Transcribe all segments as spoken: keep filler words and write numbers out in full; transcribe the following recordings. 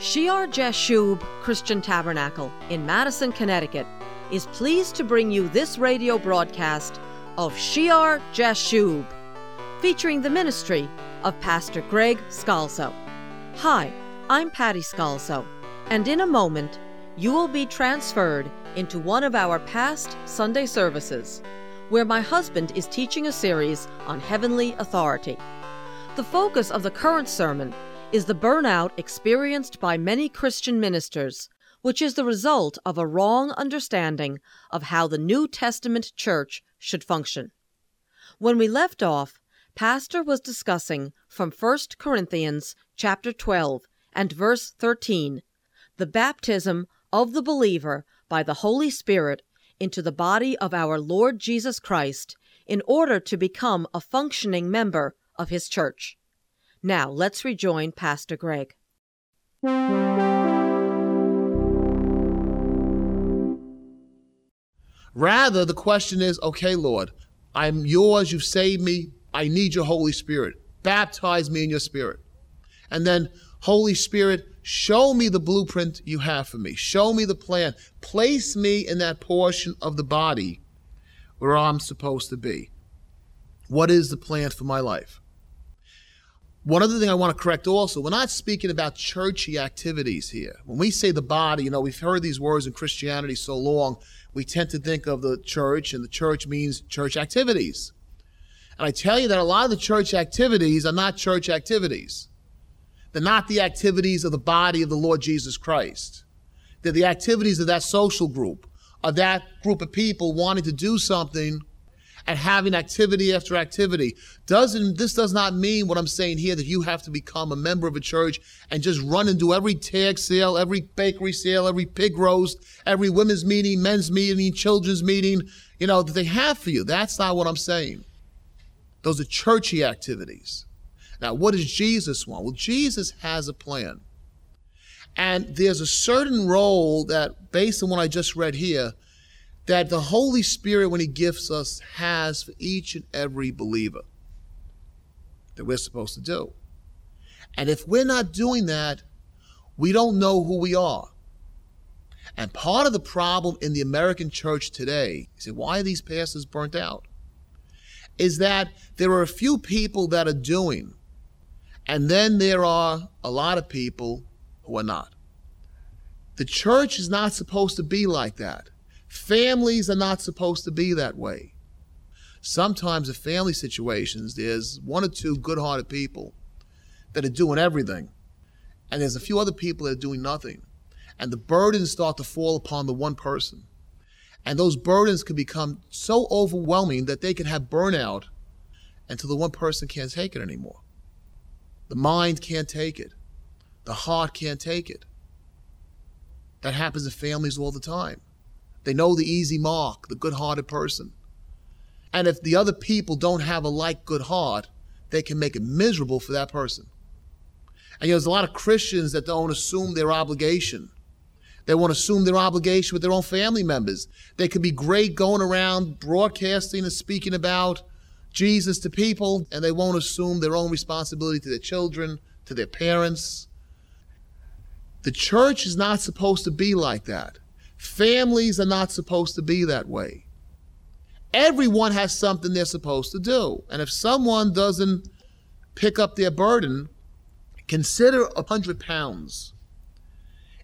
Shear-Jashub Christian Tabernacle in Madison, Connecticut is pleased to bring you this radio broadcast of Shear-Jashub, featuring the ministry of Pastor Greg Scalzo. Hi, I'm Patty Scalzo, and in a moment, you will be transferred into one of our past Sunday services, where my husband is teaching a series on heavenly authority. The focus of the current sermon is the burnout experienced by many Christian ministers, which is the result of a wrong understanding of how the New Testament church should function. When we left off, Pastor was discussing from First Corinthians chapter twelve and verse thirteen, the baptism of the believer by the Holy Spirit into the body of our Lord Jesus Christ in order to become a functioning member of His church. Now, let's rejoin Pastor Greg. Rather, the question is, okay, Lord, I'm yours, you've saved me, I need your Holy Spirit. Baptize me in your Spirit. And then, Holy Spirit, show me the blueprint you have for me. Show me the plan. Place me in that portion of the body where I'm supposed to be. What is the plan for my life? One other thing I want to correct also, we're not speaking about churchy activities here. When we say the body, you know, we've heard these words in Christianity so long, we tend to think of the church, and the church means church activities. And I tell you that a lot of the church activities are not church activities. They're not the activities of the body of the Lord Jesus Christ. They're the activities of that social group, of that group of people wanting to do something and having activity after activity. Doesn't, this does not mean what I'm saying here that you have to become a member of a church and just run and do every tag sale, every bakery sale, every pig roast, every women's meeting, men's meeting, children's meeting, you know, that they have for you. That's not what I'm saying. Those are churchy activities. Now, what does Jesus want? Well, Jesus has a plan. And there's a certain role that, based on what I just read here, that the Holy Spirit, when He gifts us, has for each and every believer that we're supposed to do. And if we're not doing that, we don't know who we are. And part of the problem in the American church today, you say, why are these pastors burnt out? Is that there are a few people that are doing, and then there are a lot of people who are not. The church is not supposed to be like that. Families are not supposed to be that way. Sometimes in family situations, there's one or two good-hearted people that are doing everything, and there's a few other people that are doing nothing. And the burdens start to fall upon the one person. And those burdens can become so overwhelming that they can have burnout until the one person can't take it anymore. The mind can't take it. The heart can't take it. That happens in families all the time. They know the easy mark, the good-hearted person. And if the other people don't have a like good heart, they can make it miserable for that person. And you know, there's a lot of Christians that don't assume their obligation. They won't assume their obligation with their own family members. They could be great going around broadcasting and speaking about Jesus to people, and they won't assume their own responsibility to their children, to their parents. The church is not supposed to be like that. Families are not supposed to be that way. Everyone has something they're supposed to do. And if someone doesn't pick up their burden, consider a hundred pounds.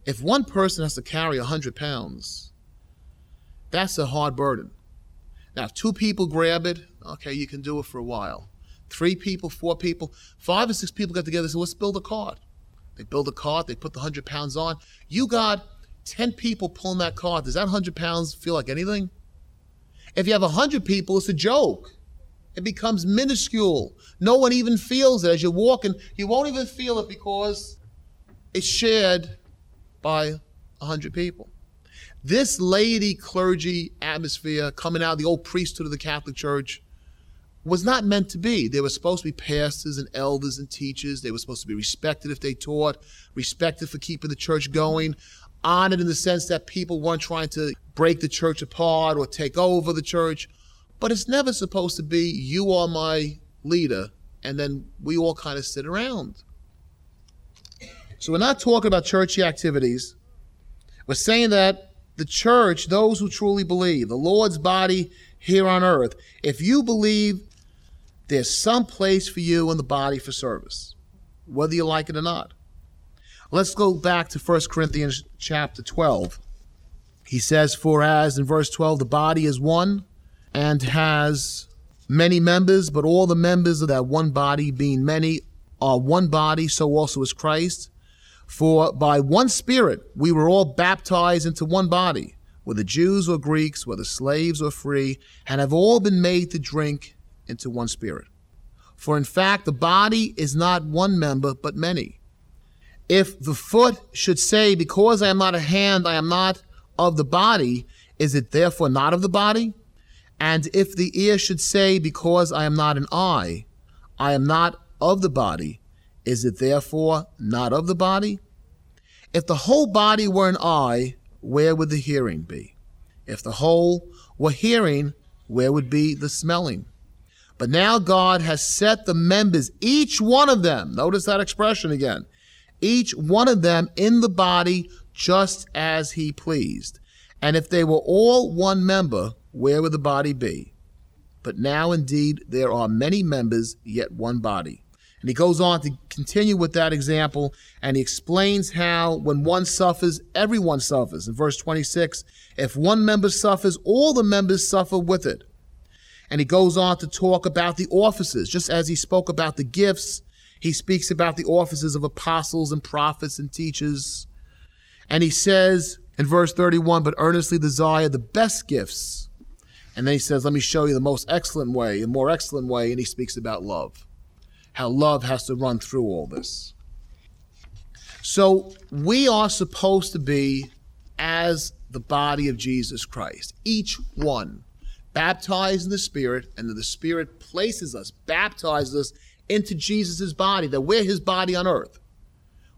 If one person has to carry a hundred pounds, that's a hard burden. Now, if two people grab it, okay, you can do it for a while. Three people, four people, five or six people get together and say, let's build a cart. They build a cart, they put the hundred pounds on. You got ten people pulling that cart, does that one hundred pounds feel like anything? If you have one hundred people, it's a joke. It becomes minuscule. No one even feels it. As you're walking, you won't even feel it because it's shared by one hundred people. This laity clergy atmosphere coming out of the old priesthood of the Catholic Church was not meant to be. They were supposed to be pastors and elders and teachers. They were supposed to be respected if they taught, respected for keeping the church going, honored in the sense that people weren't trying to break the church apart or take over the church. But it's never supposed to be, you are my leader, and then we all kind of sit around. So we're not talking about churchy activities. We're saying that the church, those who truly believe, the Lord's body here on earth, if you believe, there's some place for you in the body for service, whether you like it or not. Let's go back to First Corinthians chapter twelve. He says, for as, in verse twelve, the body is one and has many members, but all the members of that one body, being many, are one body, so also is Christ. For by one Spirit we were all baptized into one body, whether Jews or Greeks, whether slaves or free, and have all been made to drink into one Spirit. For in fact, the body is not one member, but many. If the foot should say, because I am not a hand, I am not of the body, is it therefore not of the body? And if the ear should say, because I am not an eye, I am not of the body, is it therefore not of the body? If the whole body were an eye, where would the hearing be? If the whole were hearing, where would be the smelling? But now God has set the members, each one of them, notice that expression again, each one of them in the body just as he pleased. And if they were all one member, where would the body be? But now indeed there are many members, yet one body. And he goes on to continue with that example, and he explains how when one suffers, everyone suffers. In verse twenty-six, if one member suffers, all the members suffer with it. And he goes on to talk about the offices. Just as he spoke about the gifts, he speaks about the offices of apostles and prophets and teachers. And he says in verse thirty-one, but earnestly desire the best gifts. And then he says, let me show you the most excellent way, the more excellent way. And he speaks about love, how love has to run through all this. So we are supposed to be, as the body of Jesus Christ, each one, baptized in the Spirit, and that the Spirit places us, baptizes us into Jesus' body, that we're his body on earth.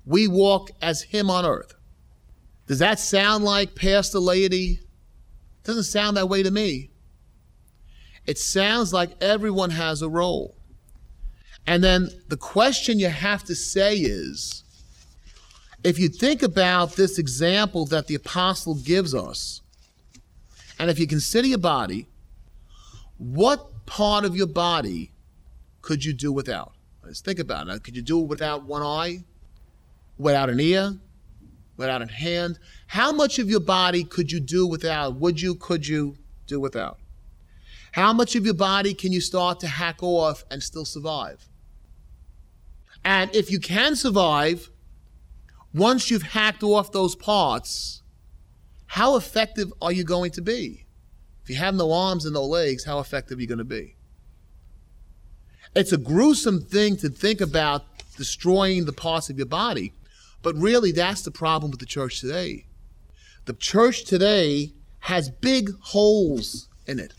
We walk as him on earth. Does that sound like pastor laity? It doesn't sound that way to me. It sounds like everyone has a role. And then the question you have to say is, if you think about this example that the apostle gives us, and if you consider your body, what part of your body could you do without? Let's think about it. Could you do it without one eye, without an ear, without a hand? How much of your body could you do without? Would you, could you do without? How much of your body can you start to hack off and still survive? And if you can survive, once you've hacked off those parts, how effective are you going to be? If you have no arms and no legs, how effective are you going to be? It's a gruesome thing to think about destroying the parts of your body, but really that's the problem with the church today. The church today has big holes in it.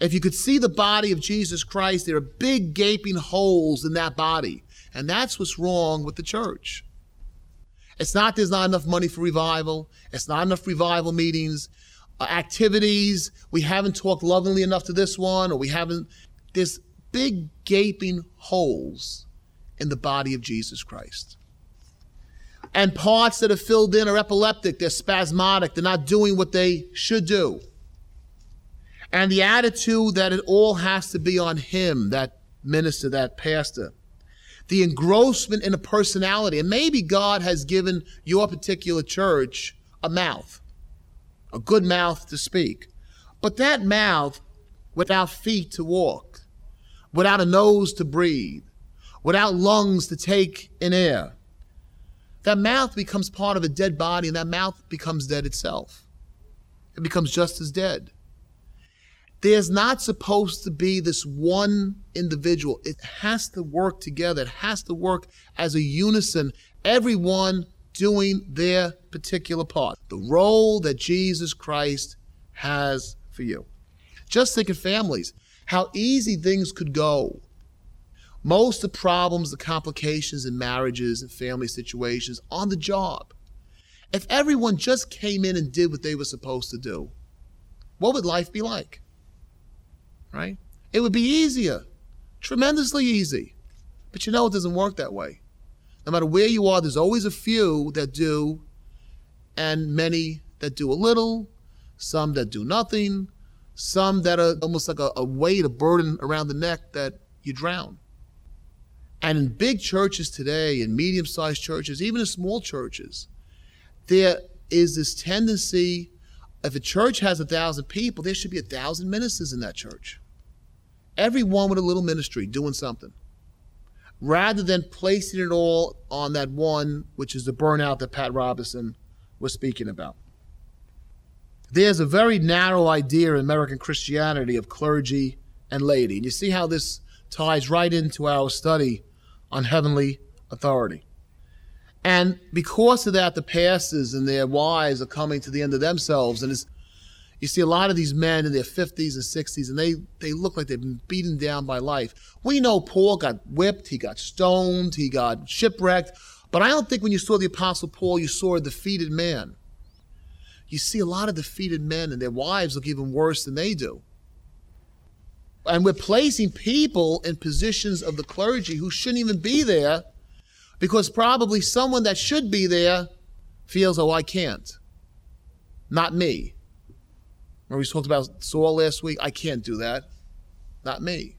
If you could see the body of Jesus Christ, there are big gaping holes in that body, and that's what's wrong with the church. It's not there's not enough money for revival. It's not enough revival meetings, uh, activities. We haven't talked lovingly enough to this one, or we haven't. There's big gaping holes in the body of Jesus Christ. And parts that are filled in are epileptic. They're spasmodic. They're not doing what they should do. And the attitude that it all has to be on him, that minister, that pastor. The engrossment in a personality. And maybe God has given your particular church a mouth, a good mouth to speak. But that mouth, without feet to walk, without a nose to breathe, without lungs to take in air, that mouth becomes part of a dead body, and that mouth becomes dead itself. It becomes just as dead. There's not supposed to be this one individual. It has to work together. It has to work as a unison, everyone doing their particular part, the role that Jesus Christ has for you. Just think of families, how easy things could go. Most of the problems, the complications in marriages and family situations on the job. If everyone just came in and did what they were supposed to do, what would life be like? Right? It would be easier, tremendously easy. But you know it doesn't work that way. No matter where you are, there's always a few that do, and many that do a little, some that do nothing, some that are almost like a, a weight, a burden around the neck that you drown. And in big churches today, in medium-sized churches, even in small churches, there is this tendency, if a church has a thousand people, there should be a thousand ministers in that church. Everyone with a little ministry doing something, rather than placing it all on that one, which is the burnout that Pat Robertson was speaking about. There's a very narrow idea in American Christianity of clergy and laity. And you see how this ties right into our study on heavenly authority. And because of that, the pastors and their wives are coming to the end of themselves. And it's, you see a lot of these men in their fifties and sixties, and they, they look like they've been beaten down by life. We know Paul got whipped, he got stoned, he got shipwrecked. But I don't think when you saw the Apostle Paul, you saw a defeated man. You see a lot of defeated men, and their wives look even worse than they do. And we're placing people in positions of the clergy who shouldn't even be there, because probably someone that should be there feels, oh, I can't. Not me. Remember we talked about Saul last week? I can't do that. Not me.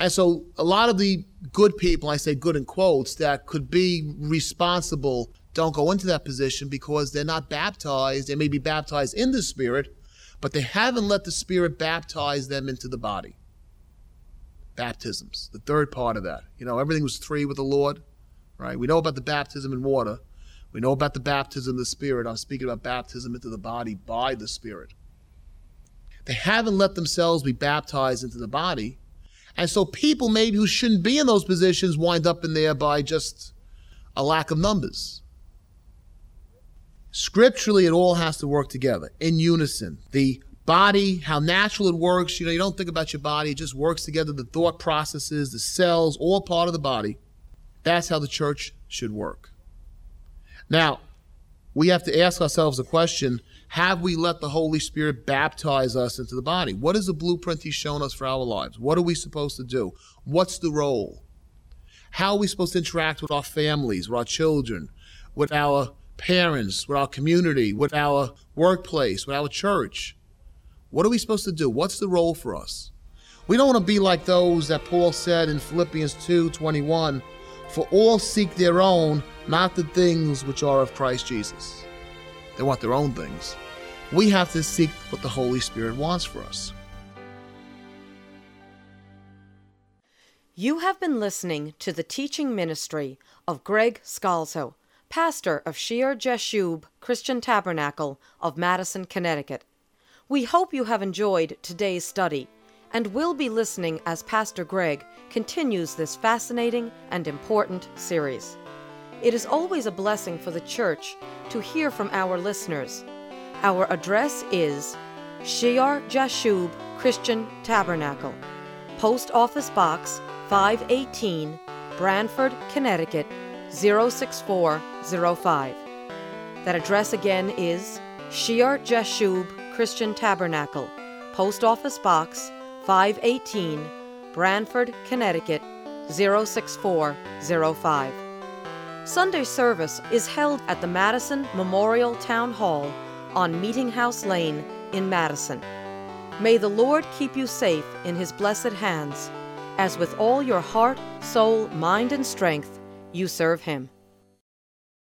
And so a lot of the good people, I say good in quotes, that could be responsible don't go into that position because they're not baptized. They may be baptized in the Spirit, but they haven't let the Spirit baptize them into the body. Baptisms, the third part of that. You know, everything was three with the Lord, right? We know about the baptism in water. We know about the baptism of the Spirit. I'm speaking about baptism into the body by the Spirit. They haven't let themselves be baptized into the body. And so people maybe who shouldn't be in those positions wind up in there by just a lack of numbers. Scripturally, it all has to work together in unison. The body, how natural it works. You know, you don't think about your body. It just works together. The thought processes, the cells, all part of the body. That's how the church should work. Now, we have to ask ourselves the question, have we let the Holy Spirit baptize us into the body? What is the blueprint he's shown us for our lives? What are we supposed to do? What's the role? How are we supposed to interact with our families, with our children, with our parents, with our community, with our workplace, with our church? What are we supposed to do? What's the role for us? We don't want to be like those that Paul said in Philippians two twenty-one, for all seek their own, not the things which are of Christ Jesus. They want their own things. We have to seek what the Holy Spirit wants for us. You have been listening to the teaching ministry of Greg Scalzo, pastor of Shear-Jashub Christian Tabernacle of Madison, Connecticut. We hope you have enjoyed today's study and will be listening as Pastor Greg continues this fascinating and important series. It is always a blessing for the church to hear from our listeners. Our address is Shear-Jashub Christian Tabernacle, Post Office Box five eighteen, Branford, Connecticut, zero six four zero five. That address again is Shear-Jashub Christian Tabernacle, Post Office Box five eighteen, Branford, Connecticut, zero six four zero five. Sunday service is held at the Madison Memorial Town Hall on Meeting House Lane in Madison. May the Lord keep you safe in His blessed hands, as with all your heart, soul, mind, and strength, you serve Him.